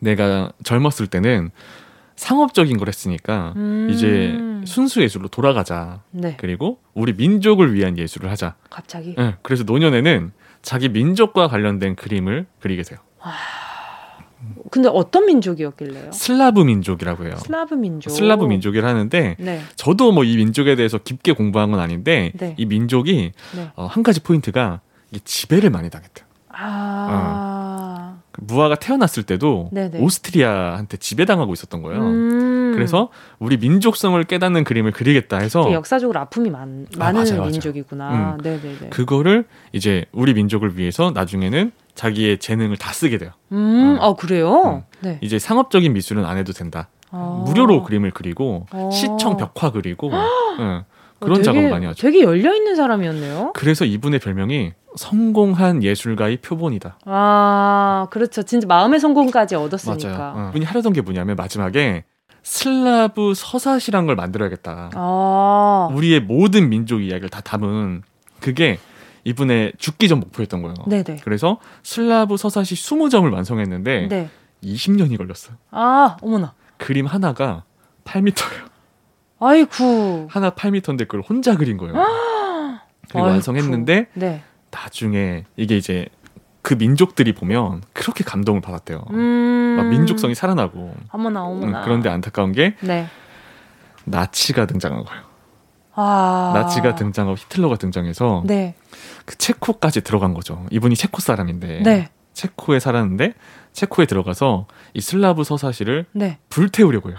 내가 젊었을 때는 상업적인 걸 했으니까 음. 이제 순수 예술로 돌아가자. 네. 그리고 우리 민족을 위한 예술을 하자. 갑자기? 응. 그래서 노년에는 자기 민족과 관련된 그림을 그리게 돼요. 와. 근데 어떤 민족이었길래요? 슬라브 민족이라고 해요. 슬라브 민족. 슬라브 민족이라 하는데 네. 저도 뭐 이 민족에 대해서 깊게 공부한 건 아닌데 네. 이 민족이 네. 어, 한 가지 포인트가 이게 지배를 많이 당했대요. 아. 어. 무하가 태어났을 때도 네네. 오스트리아한테 지배당하고 있었던 거예요. 음. 그래서 우리 민족성을 깨닫는 그림을 그리겠다 해서 역사적으로 아픔이 많, 많은 아, 맞아요, 맞아요. 민족이구나. 음. 네네네. 그거를 이제 우리 민족을 위해서 나중에는 자기의 재능을 다 쓰게 돼요. 음, 어. 아, 그래요? 음. 네. 이제 상업적인 미술은 안 해도 된다. 아. 무료로 그림을 그리고 아. 시청 벽화 그리고 아. 음. 그런 어, 되게, 작업을 많이 하죠. 되게 열려있는 사람이었네요. 그래서 이분의 별명이 성공한 예술가의 표본이다. 아, 그렇죠. 진짜 마음의 성공까지 얻었으니까. 맞아요. 어. 분이 하려던 게 뭐냐면 마지막에 슬라브 서사시란 걸 만들어야겠다. 아. 우리의 모든 민족 이야기를 다 담은 그게 이분의 죽기 전 목표였던 거예요. 네네. 그래서 슬라브 서사시 이십 점을 완성했는데 네. 이십 년이 걸렸어요. 아, 어머나. 그림 하나가 팔 미터예요. 아이쿠. 하나 팔 미터인데 그걸 혼자 그린 거예요. 아. 그리고 아이쿠. 완성했는데 네. 나중에 이게 이제 그 민족들이 보면 그렇게 감동을 받았대요. 음... 막 민족성이 살아나고. 어머나, 어머나. 응, 그런데 안타까운 게 네. 나치가 등장한 거예요. 아... 나치가 등장하고 히틀러가 등장해서 네. 그 체코까지 들어간 거죠. 이분이 체코 사람인데 네. 체코에 살았는데 체코에 들어가서 이 슬라브 서사시를 네. 불태우려고 해요.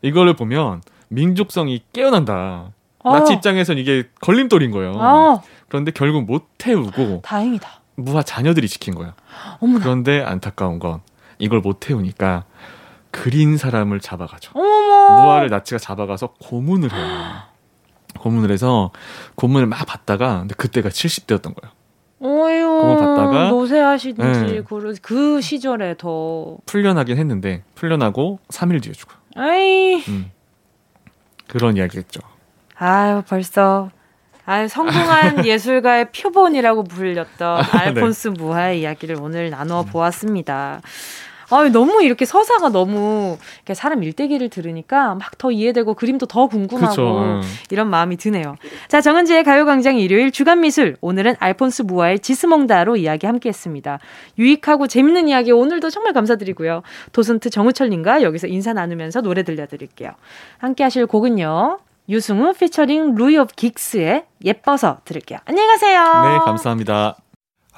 이거를 보면 민족성이 깨어난다. 아... 나치 입장에선 이게 걸림돌인 거예요. 아... 그런데 결국 못 태우고 다행이다. 무하 자녀들이 지킨 거야. 어머나. 그런데 안타까운 건 이걸 못 태우니까 그린 사람을 잡아가죠. 어머머. 무하를 나치가 잡아가서 고문을 해요. 고문을 해서 고문을 막 받다가 근데 그때가 칠십 대였던 거예요. 어휴, 고문 받다가 노쇠하신지 네. 그 시절에 더 풀려나긴 했는데 풀려나고 삼 일 뒤에 죽어요. 아이. 음. 그런 이야기겠죠. 아유 벌써. 아유, 성공한 예술가의 표본이라고 불렸던 아, 알폰스 네. 무하의 이야기를 오늘 나누어 보았습니다. 아유, 너무 이렇게 서사가 너무 이렇게 사람 일대기를 들으니까 막 더 이해되고 그림도 더 궁금하고 그쵸. 이런 마음이 드네요. 자, 정은지의 가요광장 일요일 주간미술 오늘은 알폰스 무하의 지스몽다로 이야기 함께했습니다. 유익하고 재밌는 이야기 오늘도 정말 감사드리고요. 도슨트 정우철님과 여기서 인사 나누면서 노래 들려드릴게요. 함께하실 곡은요. 유승우 피처링 루이 오브 긱스의 예뻐서 들을게요. 안녕히 가세요. 네, 감사합니다.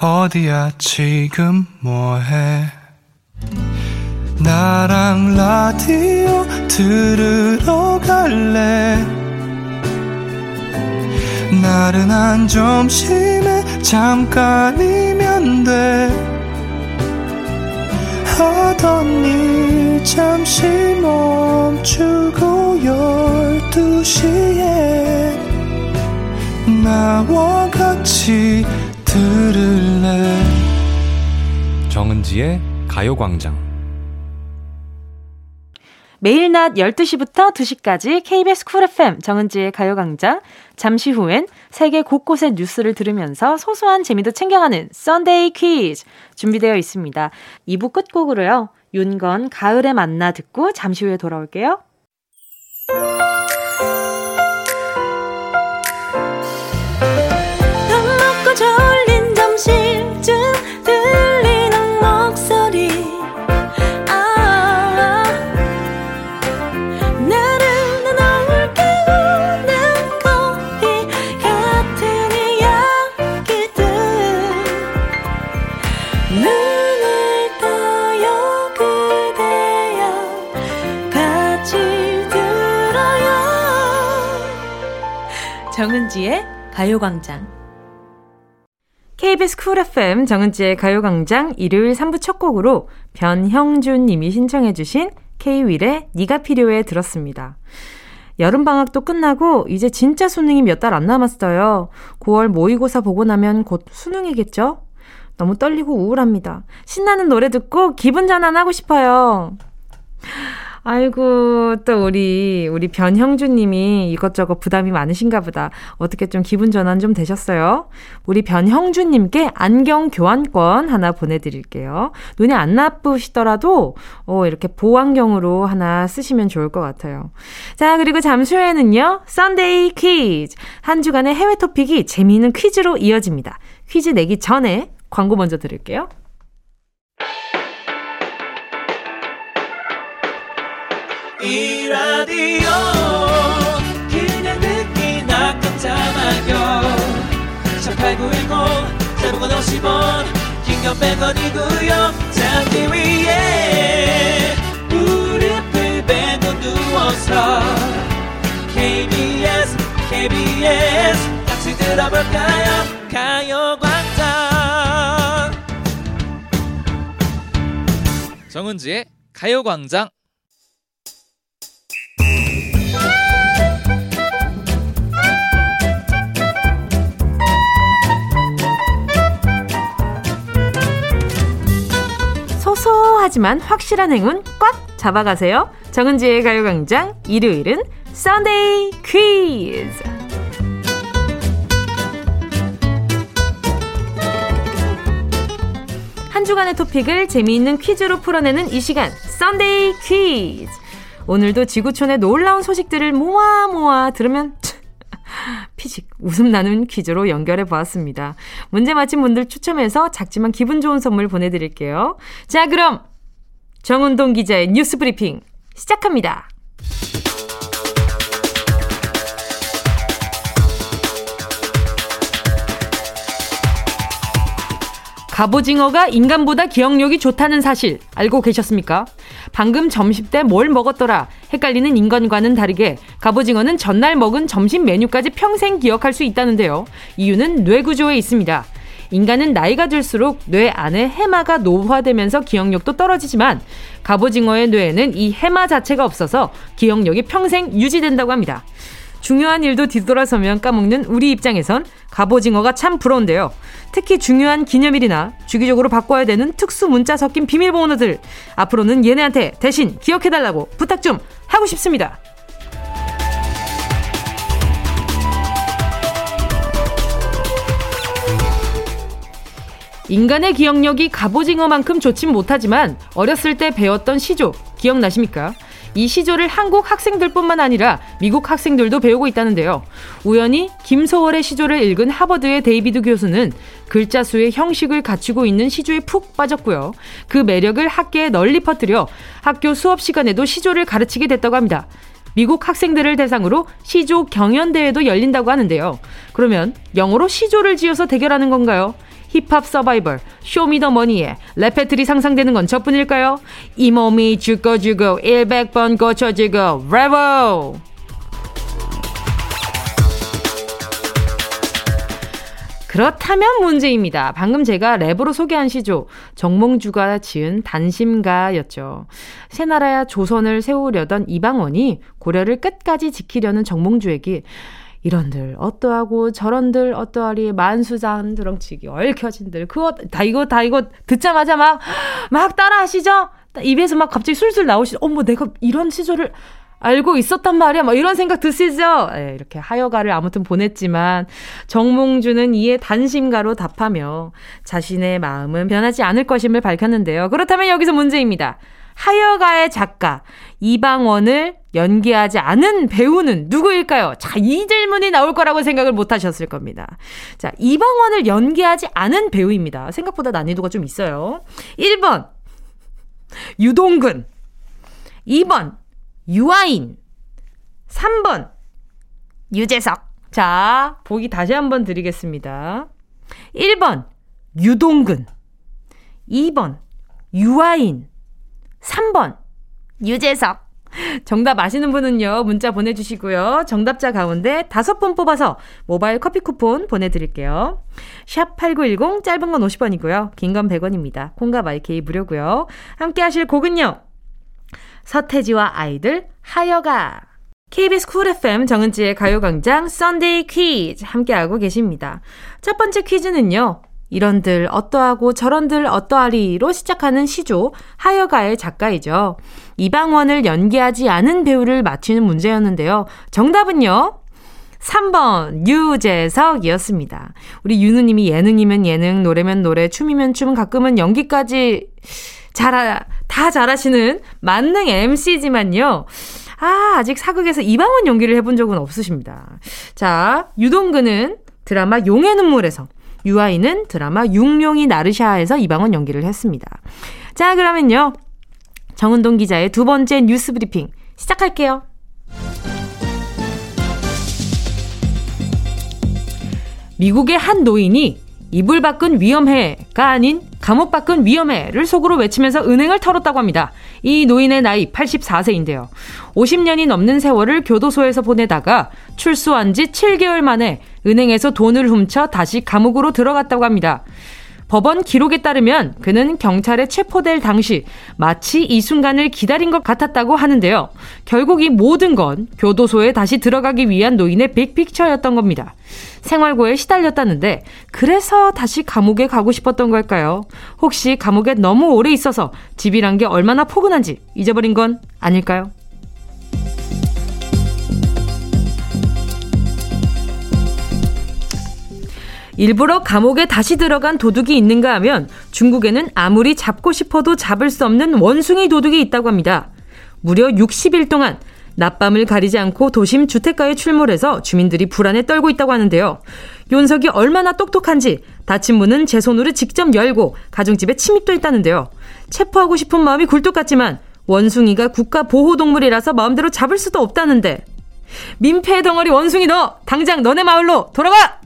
어디야 지금 뭐해 나랑 라디오 들으러 갈래 나른한 점심에 잠깐이면 돼 하던 일 잠시 멈추고 열두 시에 나와 같이 들을래 정은지의 가요광장 매일 낮 열두 시부터 두 시까지 케이비에스 쿨 에프엠 정은지의 가요광장 잠시 후엔 세계 곳곳의 뉴스를 들으면서 소소한 재미도 챙겨가는 썬데이 퀴즈 준비되어 있습니다. 이 부 끝곡으로요. 윤건 가을에 만나 듣고 잠시 후에 돌아올게요. 밥 먹고 졸린 점심쯤 들리는 목소리 아 나른한 어울 깨우는 거리 같은 이야기들 눈을 떠요 그대여 같이 들어요 정은지의 가요광장 케이비에스 쿨 에프엠 정은지의 가요광장 일요일 삼 부 첫 곡으로 변형준 님이 신청해 주신 K-윌의 네가 필요해 들었습니다. 여름방학도 끝나고 이제 진짜 수능이 몇 달 안 남았어요. 구월 모의고사 보고 나면 곧 수능이겠죠? 너무 떨리고 우울합니다. 신나는 노래 듣고 기분 전환하고 싶어요. 아이고 또 우리 우리 변형준 님이 이것저것 부담이 많으신가 보다. 어떻게 좀 기분 전환 좀 되셨어요? 우리 변형준 님께 안경 교환권 하나 보내드릴게요. 눈이 안 나쁘시더라도 어, 이렇게 보안경으로 하나 쓰시면 좋을 것 같아요. 자 그리고 잠시 후에는요. 썬데이 퀴즈. 한 주간의 해외 토픽이 재미있는 퀴즈로 이어집니다. 퀴즈 내기 전에 광고 먼저 드릴게요. 이 라디오 그냥 듣기나 깜짝마요 일팔구일공 대부분 오십 원 긴건 백 원이고요 잔디 위에 무릎을 베고 누워서 케이비에스 케이비에스 같이 들어볼까요 가요광장 정은지의 가요광장 소소하지만 확실한 행운 꽉 잡아가세요. 정은지의 가요광장, 일요일은 썬데이 퀴즈. 한 주간의 토픽을 재미있는 퀴즈로 풀어내는 이 시간, 썬데이 퀴즈. 오늘도 지구촌의 놀라운 소식들을 모아 모아 들으면 피식 웃음 나눈 퀴즈로 연결해 보았습니다. 문제 맞힌 분들 추첨해서 작지만 기분 좋은 선물 보내드릴게요. 자, 그럼 정은동 기자의 뉴스 브리핑 시작합니다. 갑오징어가 인간보다 기억력이 좋다는 사실 알고 계셨습니까? 방금 점심 때 뭘 먹었더라 헷갈리는 인간과는 다르게 갑오징어는 전날 먹은 점심 메뉴까지 평생 기억할 수 있다는데요. 이유는 뇌구조에 있습니다. 인간은 나이가 들수록 뇌 안에 해마가 노화되면서 기억력도 떨어지지만 갑오징어의 뇌에는 이 해마 자체가 없어서 기억력이 평생 유지된다고 합니다. 중요한 일도 뒤돌아서면 까먹는 우리 입장에선 갑오징어가 참 부러운데요. 특히 중요한 기념일이나 주기적으로 바꿔야 되는 특수 문자 섞인 비밀번호들, 앞으로는 얘네한테 대신 기억해달라고 부탁 좀 하고 싶습니다. 인간의 기억력이 갑오징어만큼 좋진 못하지만 어렸을 때 배웠던 시조 기억나십니까? 이 시조를 한국 학생들뿐만 아니라 미국 학생들도 배우고 있다는데요. 우연히 김소월의 시조를 읽은 하버드의 데이비드 교수는 글자 수의 형식을 갖추고 있는 시조에 푹 빠졌고요. 그 매력을 학계에 널리 퍼뜨려 학교 수업 시간에도 시조를 가르치게 됐다고 합니다. 미국 학생들을 대상으로 시조 경연대회도 열린다고 하는데요. 그러면 영어로 시조를 지어서 대결하는 건가요? 힙합 서바이벌, 쇼미더머니에 레페트리 상상되는 건 저뿐일까요? 이 몸이 죽어주고 백 번 고쳐주고 브라보! 그렇다면 문제입니다. 방금 제가 랩으로 소개한 시조, 정몽주가 지은 단심가였죠. 새 나라야 조선을 세우려던 이방원이 고려를 끝까지 지키려는 정몽주에게 이런들 어떠하고 저런들 어떠하리 만수장 드렁치기 얽혀진들 그거 다 이거 다 이거 듣자마자 막 막 따라하시죠? 입에서 막 갑자기 술술 나오시죠? 어머, 내가 이런 시조를 알고 있었단 말이야, 막 이런 생각 드시죠? 네, 이렇게 하여가를 아무튼 보냈지만 정몽주는 이에 단심가로 답하며 자신의 마음은 변하지 않을 것임을 밝혔는데요. 그렇다면 여기서 문제입니다. 하여가의 작가 이방원을 연기하지 않은 배우는 누구일까요? 자, 이 질문이 나올 거라고 생각을 못 하셨을 겁니다. 자, 이방원을 연기하지 않은 배우입니다. 생각보다 난이도가 좀 있어요. 일 번 유동근, 이 번 유아인, 삼 번 유재석. 자, 보기 다시 한번 드리겠습니다. 일 번 유동근, 이 번 유아인, 삼 번 유재석. 정답 아시는 분은요, 문자 보내주시고요. 정답자 가운데 다섯 분 뽑아서 모바일 커피 쿠폰 보내드릴게요. 샵 팔구일공, 짧은 건 오십 원이고요. 긴 건 백 원입니다. 콩과 마이케이 무료고요. 함께 하실 곡은요, 서태지와 아이들, 하여가. 케이비에스 쿨 에프엠 정은지의 가요광장 썬데이 퀴즈 함께하고 계십니다. 첫 번째 퀴즈는요, 이런들 어떠하고 저런들 어떠하리로 시작하는 시조 하여가의 작가이죠. 이방원을 연기하지 않은 배우를 맞히는 문제였는데요. 정답은요, 삼 번 유재석이었습니다. 우리 유누님이 예능이면 예능, 노래면 노래, 춤이면 춤, 가끔은 연기까지 잘, 다 잘하시는 만능 엠씨지만요. 아, 아직 사극에서 이방원 연기를 해본 적은 없으십니다. 자, 유동근은 드라마 용의 눈물에서, 유아인은 드라마 육룡이 나르샤에서 이방원 연기를 했습니다. 자, 그러면요, 정은동 기자의 두 번째 뉴스 브리핑 시작할게요. 미국의 한 노인이 이불 밖은 위험해가 아닌 감옥 밖은 위험해를 속으로 외치면서 은행을 털었다고 합니다. 이 노인의 나이 팔십사 세인데요. 오십 년이 넘는 세월을 교도소에서 보내다가 출소한 지 칠 개월 만에 은행에서 돈을 훔쳐 다시 감옥으로 들어갔다고 합니다. 법원 기록에 따르면 그는 경찰에 체포될 당시 마치 이 순간을 기다린 것 같았다고 하는데요. 결국 이 모든 건 교도소에 다시 들어가기 위한 노인의 빅픽처였던 겁니다. 생활고에 시달렸다는데 그래서 다시 감옥에 가고 싶었던 걸까요? 혹시 감옥에 너무 오래 있어서 집이란 게 얼마나 포근한지 잊어버린 건 아닐까요? 일부러 감옥에 다시 들어간 도둑이 있는가 하면 중국에는 아무리 잡고 싶어도 잡을 수 없는 원숭이 도둑이 있다고 합니다. 무려 육십 일 동안 낮밤을 가리지 않고 도심 주택가에 출몰해서 주민들이 불안에 떨고 있다고 하는데요. 욘석이 얼마나 똑똑한지 닫힌 문은 제 손으로 직접 열고 가정집에 침입도 했다는데요. 체포하고 싶은 마음이 굴뚝 같지만 원숭이가 국가보호동물이라서 마음대로 잡을 수도 없다는데, 민폐의 덩어리 원숭이 너 당장 너네 마을로 돌아가!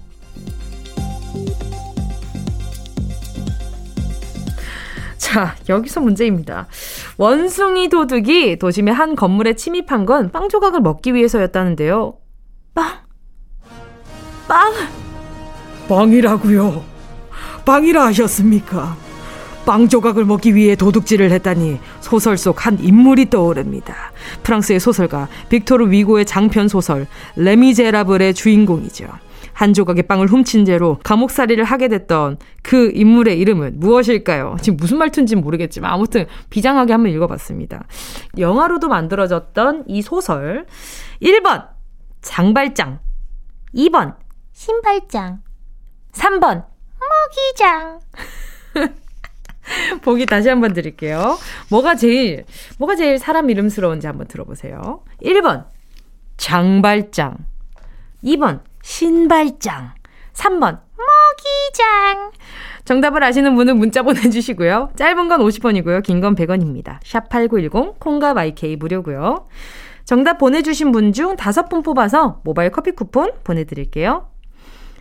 자, 여기서 문제입니다. 원숭이 도둑이 도심의 한 건물에 침입한 건 빵 조각을 먹기 위해서였다는데요. 빵? 빵? 빵이라고요? 빵이라 하셨습니까? 빵 조각을 먹기 위해 도둑질을 했다니 소설 속 한 인물이 떠오릅니다. 프랑스의 소설가 빅토르 위고의 장편 소설 레미제라블의 주인공이죠. 한 조각의 빵을 훔친 죄로 감옥살이를 하게 됐던 그 인물의 이름은 무엇일까요? 지금 무슨 말투인지는 모르겠지만 아무튼 비장하게 한번 읽어봤습니다. 영화로도 만들어졌던 이 소설, 일 번 장발장, 이 번 신발장, 삼 번 모기장. 보기 다시 한번 드릴게요. 뭐가 제일 뭐가 제일 사람 이름스러운지 한번 들어보세요. 일 번 장발장, 이 번 신발장, 삼 번 모기장. 정답을 아시는 분은 문자 보내주시고요. 짧은 건 오십 원이고요. 긴 건 백 원입니다. 샵팔구일공 콩과 마이케이 무료고요. 정답 보내주신 분 중 다섯 분 뽑아서 모바일 커피 쿠폰 보내드릴게요.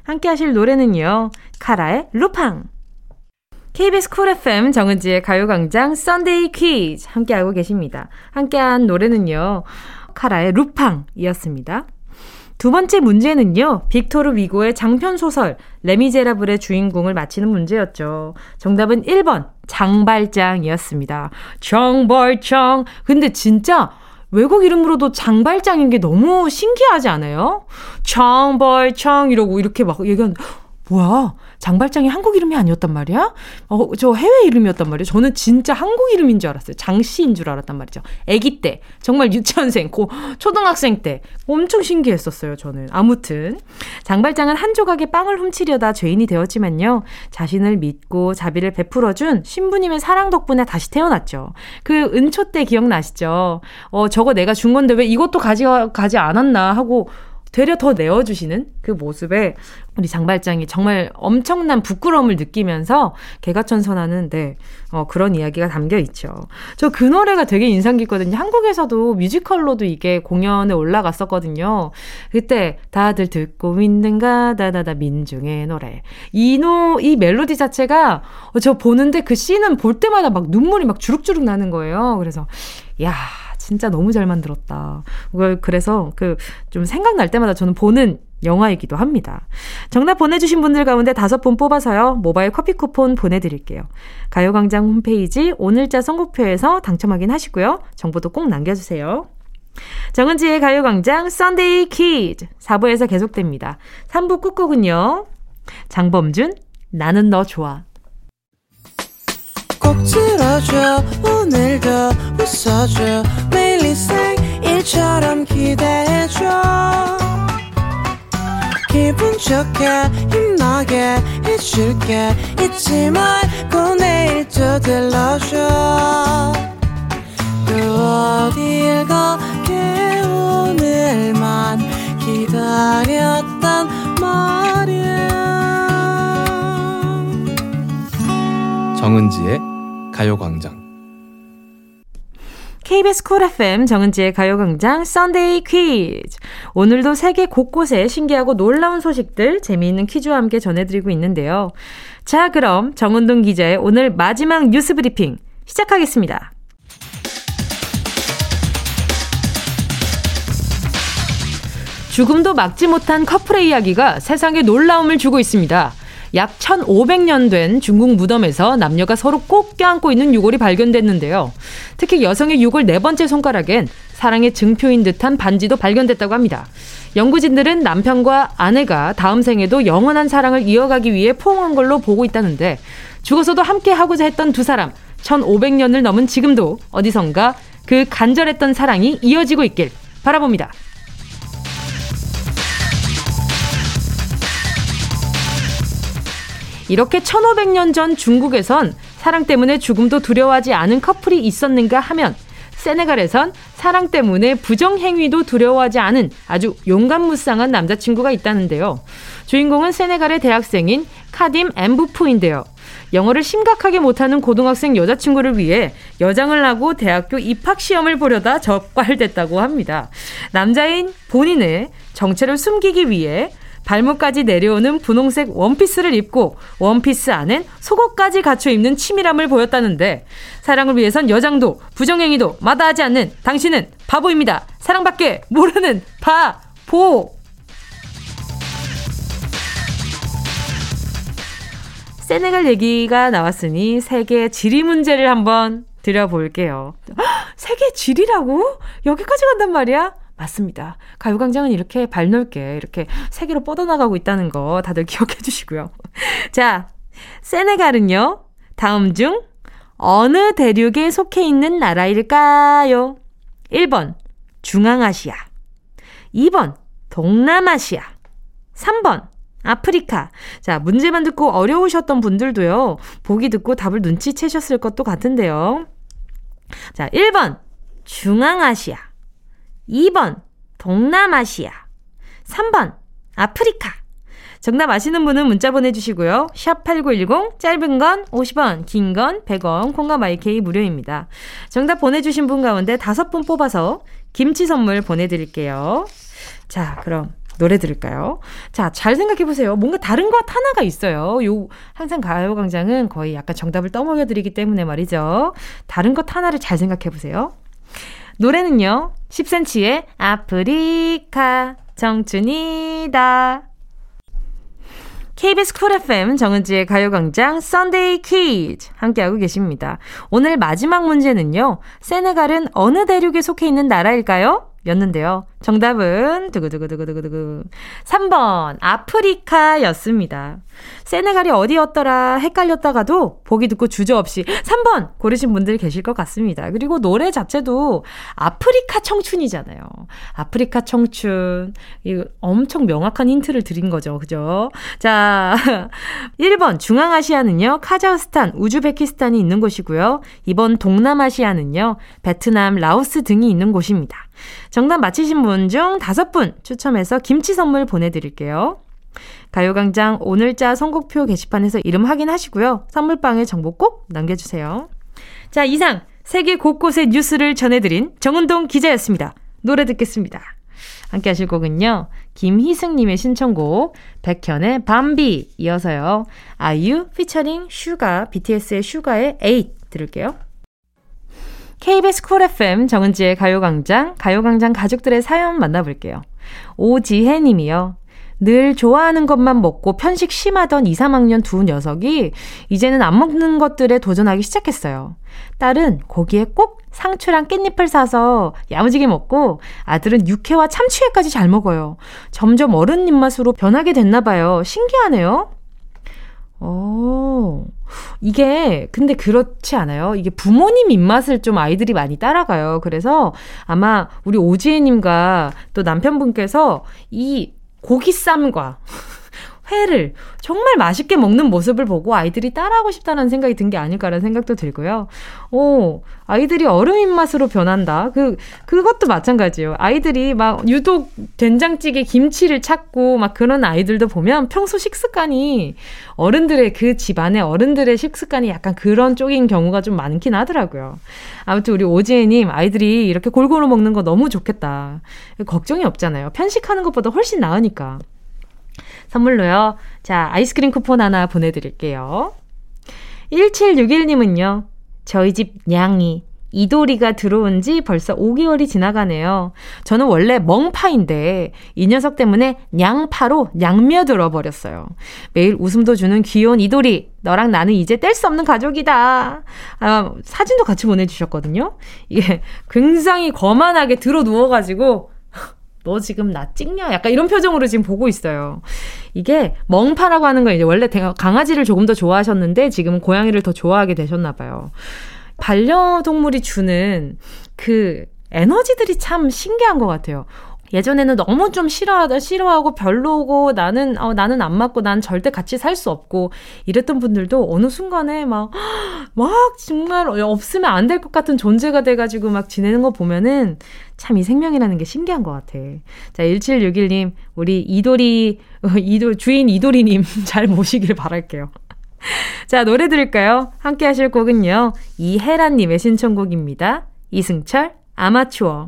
함께 하실 노래는요, 카라의 루팡. 케이비에스 쿨 에프엠 정은지의 가요광장 썬데이 퀴즈 함께하고 계십니다. 함께한 노래는요, 카라의 루팡이었습니다. 두 번째 문제는요, 빅토르 위고의 장편소설 레미제라블의 주인공을 맞히는 문제였죠. 정답은 일 번 장발장이었습니다. 장발장. 근데 진짜 외국 이름으로도 장발장인 게 너무 신기하지 않아요? 장발장 이러고 이렇게 막 얘기하는데, 뭐야, 장발장이 한국 이름이 아니었단 말이야? 어, 저 해외 이름이었단 말이에요. 저는 진짜 한국 이름인 줄 알았어요. 장씨인 줄 알았단 말이죠. 아기 때, 정말 유치원생, 고, 초등학생 때 엄청 신기했었어요, 저는. 아무튼 장발장은 한 조각의 빵을 훔치려다 죄인이 되었지만요, 자신을 믿고 자비를 베풀어준 신부님의 사랑 덕분에 다시 태어났죠. 그 은초 때 기억나시죠? 어, 저거 내가 준 건데 왜 이것도 가져가지 않았나 하고 되려 더 내어주시는 그 모습에 우리 장발장이 정말 엄청난 부끄러움을 느끼면서 개과천선하는, 네, 어, 그런 이야기가 담겨있죠. 저 그 노래가 되게 인상 깊거든요. 한국에서도 뮤지컬로도 이게 공연에 올라갔었거든요. 그때 다들 듣고 있는가 다다다 민중의 노래, 이, 노, 이 멜로디 자체가 저 보는데 그 씬은 볼 때마다 막 눈물이 막 주룩주룩 나는 거예요. 그래서 야, 진짜 너무 잘 만들었다. 그래서 그 좀 생각날 때마다 저는 보는 영화이기도 합니다. 정답 보내주신 분들 가운데 다섯 분 뽑아서요, 모바일 커피 쿠폰 보내드릴게요. 가요광장 홈페이지 오늘자 선곡표에서 당첨 확인하시고요. 정보도 꼭 남겨주세요. 정은지의 가요광장 썬데이 퀴즈 사 부에서 계속됩니다. 삼 부 끝곡은요, 장범준 나는 너 좋아. 꼭 들어줘. 오늘도 웃어줘. 매일 일상일처럼 기대해줘. 기분 좋게 힘나게 해줄게. 잊지 말고 내일도 들러줘. 또 어딜 가게 오늘만 기다렸단 말이야. 정은지의 가요광장. 케이비에스 쿨 에프엠 정은지의 가요광장 썬데이 퀴즈. 오늘도 세계 곳곳에 신기하고 놀라운 소식들 재미있는 퀴즈와 함께 전해드리고 있는데요. 자, 그럼 정은동 기자의 오늘 마지막 뉴스 브리핑 시작하겠습니다. 죽음도 막지 못한 커플의 이야기가 세상에 놀라움을 주고 있습니다. 약 천오백 년 된 중국 무덤에서 남녀가 서로 꼭 껴안고 있는 유골이 발견됐는데요. 특히 여성의 유골 네 번째 손가락엔 사랑의 증표인 듯한 반지도 발견됐다고 합니다. 연구진들은 남편과 아내가 다음 생에도 영원한 사랑을 이어가기 위해 포옹한 걸로 보고 있다는데, 죽어서도 함께 하고자 했던 두 사람, 천오백 년을 넘은 지금도 어디선가 그 간절했던 사랑이 이어지고 있길 바라봅니다. 이렇게 천오백 년 전 중국에선 사랑 때문에 죽음도 두려워하지 않은 커플이 있었는가 하면, 세네갈에선 사랑 때문에 부정행위도 두려워하지 않은 아주 용감무쌍한 남자친구가 있다는데요. 주인공은 세네갈의 대학생인 카딤 엠부프인데요. 영어를 심각하게 못하는 고등학생 여자친구를 위해 여장을 하고 대학교 입학시험을 보려다 적발됐다고 합니다. 남자인 본인의 정체를 숨기기 위해 발목까지 내려오는 분홍색 원피스를 입고 원피스 안엔 속옷까지 갖춰 입는 치밀함을 보였다는데, 사랑을 위해선 여장도 부정행위도 마다하지 않는 당신은 바보입니다. 사랑밖에 모르는 바보. 세네갈 얘기가 나왔으니 세계 지리 문제를 한번 드려볼게요. 헉, 세계 지리라고? 여기까지 간단 말이야? 맞습니다. 가요광장은 이렇게 발넓게 이렇게 세계로 뻗어나가고 있다는 거 다들 기억해 주시고요. 자, 세네갈은요, 다음 중 어느 대륙에 속해 있는 나라일까요? 일 번 중앙아시아, 이 번 동남아시아, 삼 번 아프리카. 자, 문제만 듣고 어려우셨던 분들도요, 보기 듣고 답을 눈치채셨을 것도 같은데요. 자, 일 번 중앙아시아, 이 번 동남아시아, 삼 번 아프리카. 정답 아시는 분은 문자 보내주시고요. 샵팔구일공, 짧은 건 오십 원, 긴 건 백 원, 콩과 마이케이 무료입니다. 정답 보내주신 분 가운데 다섯 분 뽑아서 김치 선물 보내드릴게요. 자, 그럼 노래 들을까요? 자, 잘 생각해보세요. 뭔가 다른 것 하나가 있어요. 요, 항상 가요광장은 거의 약간 정답을 떠먹여드리기 때문에 말이죠. 다른 것 하나를 잘 생각해보세요. 노래는요, 십 센티미터의 아프리카, 청춘이다. 케이비에스 쿨 에프엠 정은지의 가요광장 썬데이 퀴즈 함께하고 계십니다. 오늘 마지막 문제는요, 세네갈은 어느 대륙에 속해 있는 나라일까요? 였는데요. 정답은 두구두구두구두구두구 삼 번 아프리카였습니다. 세네갈이 어디였더라 헷갈렸다가도 보기 듣고 주저없이 삼 번 고르신 분들 계실 것 같습니다. 그리고 노래 자체도 아프리카 청춘이잖아요. 아프리카 청춘, 이거 엄청 명확한 힌트를 드린 거죠. 그죠? 자, 일 번 중앙아시아는요, 카자흐스탄, 우즈베키스탄이 있는 곳이고요. 이 번 동남아시아는요, 베트남, 라오스 등이 있는 곳입니다. 정답 맞히신 분 중 다섯 분 추첨해서 김치 선물 보내드릴게요. 가요광장 오늘자 선곡표 게시판에서 이름 확인하시고요. 선물방에 정보 꼭 남겨주세요. 자, 이상 세계 곳곳의 뉴스를 전해드린 정은동 기자였습니다. 노래 듣겠습니다. 함께 하실 곡은요, 김희승님의 신청곡 백현의 밤비, 이어서요 아이유 피처링 슈가, 비티에스의 슈가의 에잇 들을게요. 케이비에스 쿨 에프엠 정은지의 가요광장, 가요광장 가족들의 사연 만나볼게요. 오지혜 님이요. 늘 좋아하는 것만 먹고 편식 심하던 이, 삼학년 두 녀석이 이제는 안 먹는 것들에 도전하기 시작했어요. 딸은 고기에 꼭 상추랑 깻잎을 사서 야무지게 먹고, 아들은 육회와 참치회까지 잘 먹어요. 점점 어른 입맛으로 변하게 됐나 봐요. 신기하네요. 오, 이게 근데 그렇지 않아요? 이게 부모님 입맛을 좀 아이들이 많이 따라가요. 그래서 아마 우리 오지혜님과 또 남편분께서 이 고기쌈과 회를 정말 맛있게 먹는 모습을 보고 아이들이 따라하고 싶다는 생각이 든 게 아닐까라는 생각도 들고요. 오, 아이들이 어른 입맛으로 변한다. 그, 그것도 마찬가지예요. 아이들이 막 유독 된장찌개, 김치를 찾고 막 그런 아이들도 보면 평소 식습관이 어른들의, 그 집안의 어른들의 식습관이 약간 그런 쪽인 경우가 좀 많긴 하더라고요. 아무튼 우리 오지혜님, 아이들이 이렇게 골고루 먹는 거 너무 좋겠다. 걱정이 없잖아요. 편식하는 것보다 훨씬 나으니까. 선물로요, 자, 아이스크림 쿠폰 하나 보내드릴게요. 일칠육일 님은요. 저희 집 냥이 이도리가 들어온 지 벌써 오 개월이 지나가네요. 저는 원래 멍파인데 이 녀석 때문에 냥파로 냥며들어 버렸어요. 매일 웃음도 주는 귀여운 이도리, 너랑 나는 이제 뗄 수 없는 가족이다. 아, 사진도 같이 보내주셨거든요. 이게 굉장히 거만하게 들어 누워가지고 너 지금 나 찍냐? 약간 이런 표정으로 지금 보고 있어요. 이게 멍파라고 하는 건 이제 원래 강아지를 조금 더 좋아하셨는데 지금은 고양이를 더 좋아하게 되셨나 봐요. 반려동물이 주는 그 에너지들이 참 신기한 것 같아요. 예전에는 너무 좀 싫어하다, 싫어하고 별로고 나는, 어, 나는 안 맞고 난 절대 같이 살 수 없고 이랬던 분들도 어느 순간에 막, 막 정말 없으면 안 될 것 같은 존재가 돼가지고 막 지내는 거 보면은 참 이 생명이라는 게 신기한 것 같아. 자, 일칠육일 님, 우리 이도리, 이도, 주인 이도리님 잘 모시길 바랄게요. 자, 노래 들을까요? 함께 하실 곡은요, 이혜란님의 신청곡입니다. 이승철, 아마추어.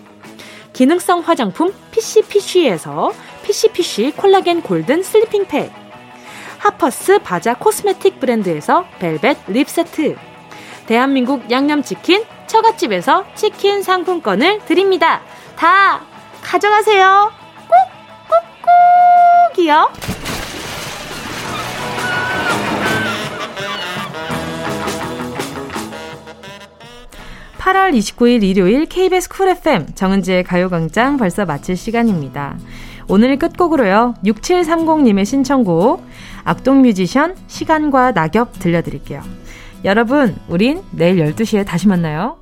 기능성 화장품 피시피쉬에서 피시피쉬 콜라겐 골든 슬리핑 팩, 하퍼스 바자 코스메틱 브랜드에서 벨벳 립 세트, 대한민국 양념치킨 처갓집에서 치킨 상품권을 드립니다. 다 가져가세요. 꾹꾹꾹이요. 팔월 이십구일 일요일 케이비에스 쿨 에프엠 정은지의 가요광장 벌써 마칠 시간입니다. 오늘 끝곡으로요, 육칠삼공 님의 신청곡 악동뮤지션 시간과 낙엽 들려드릴게요. 여러분, 우린 내일 열두 시에 다시 만나요.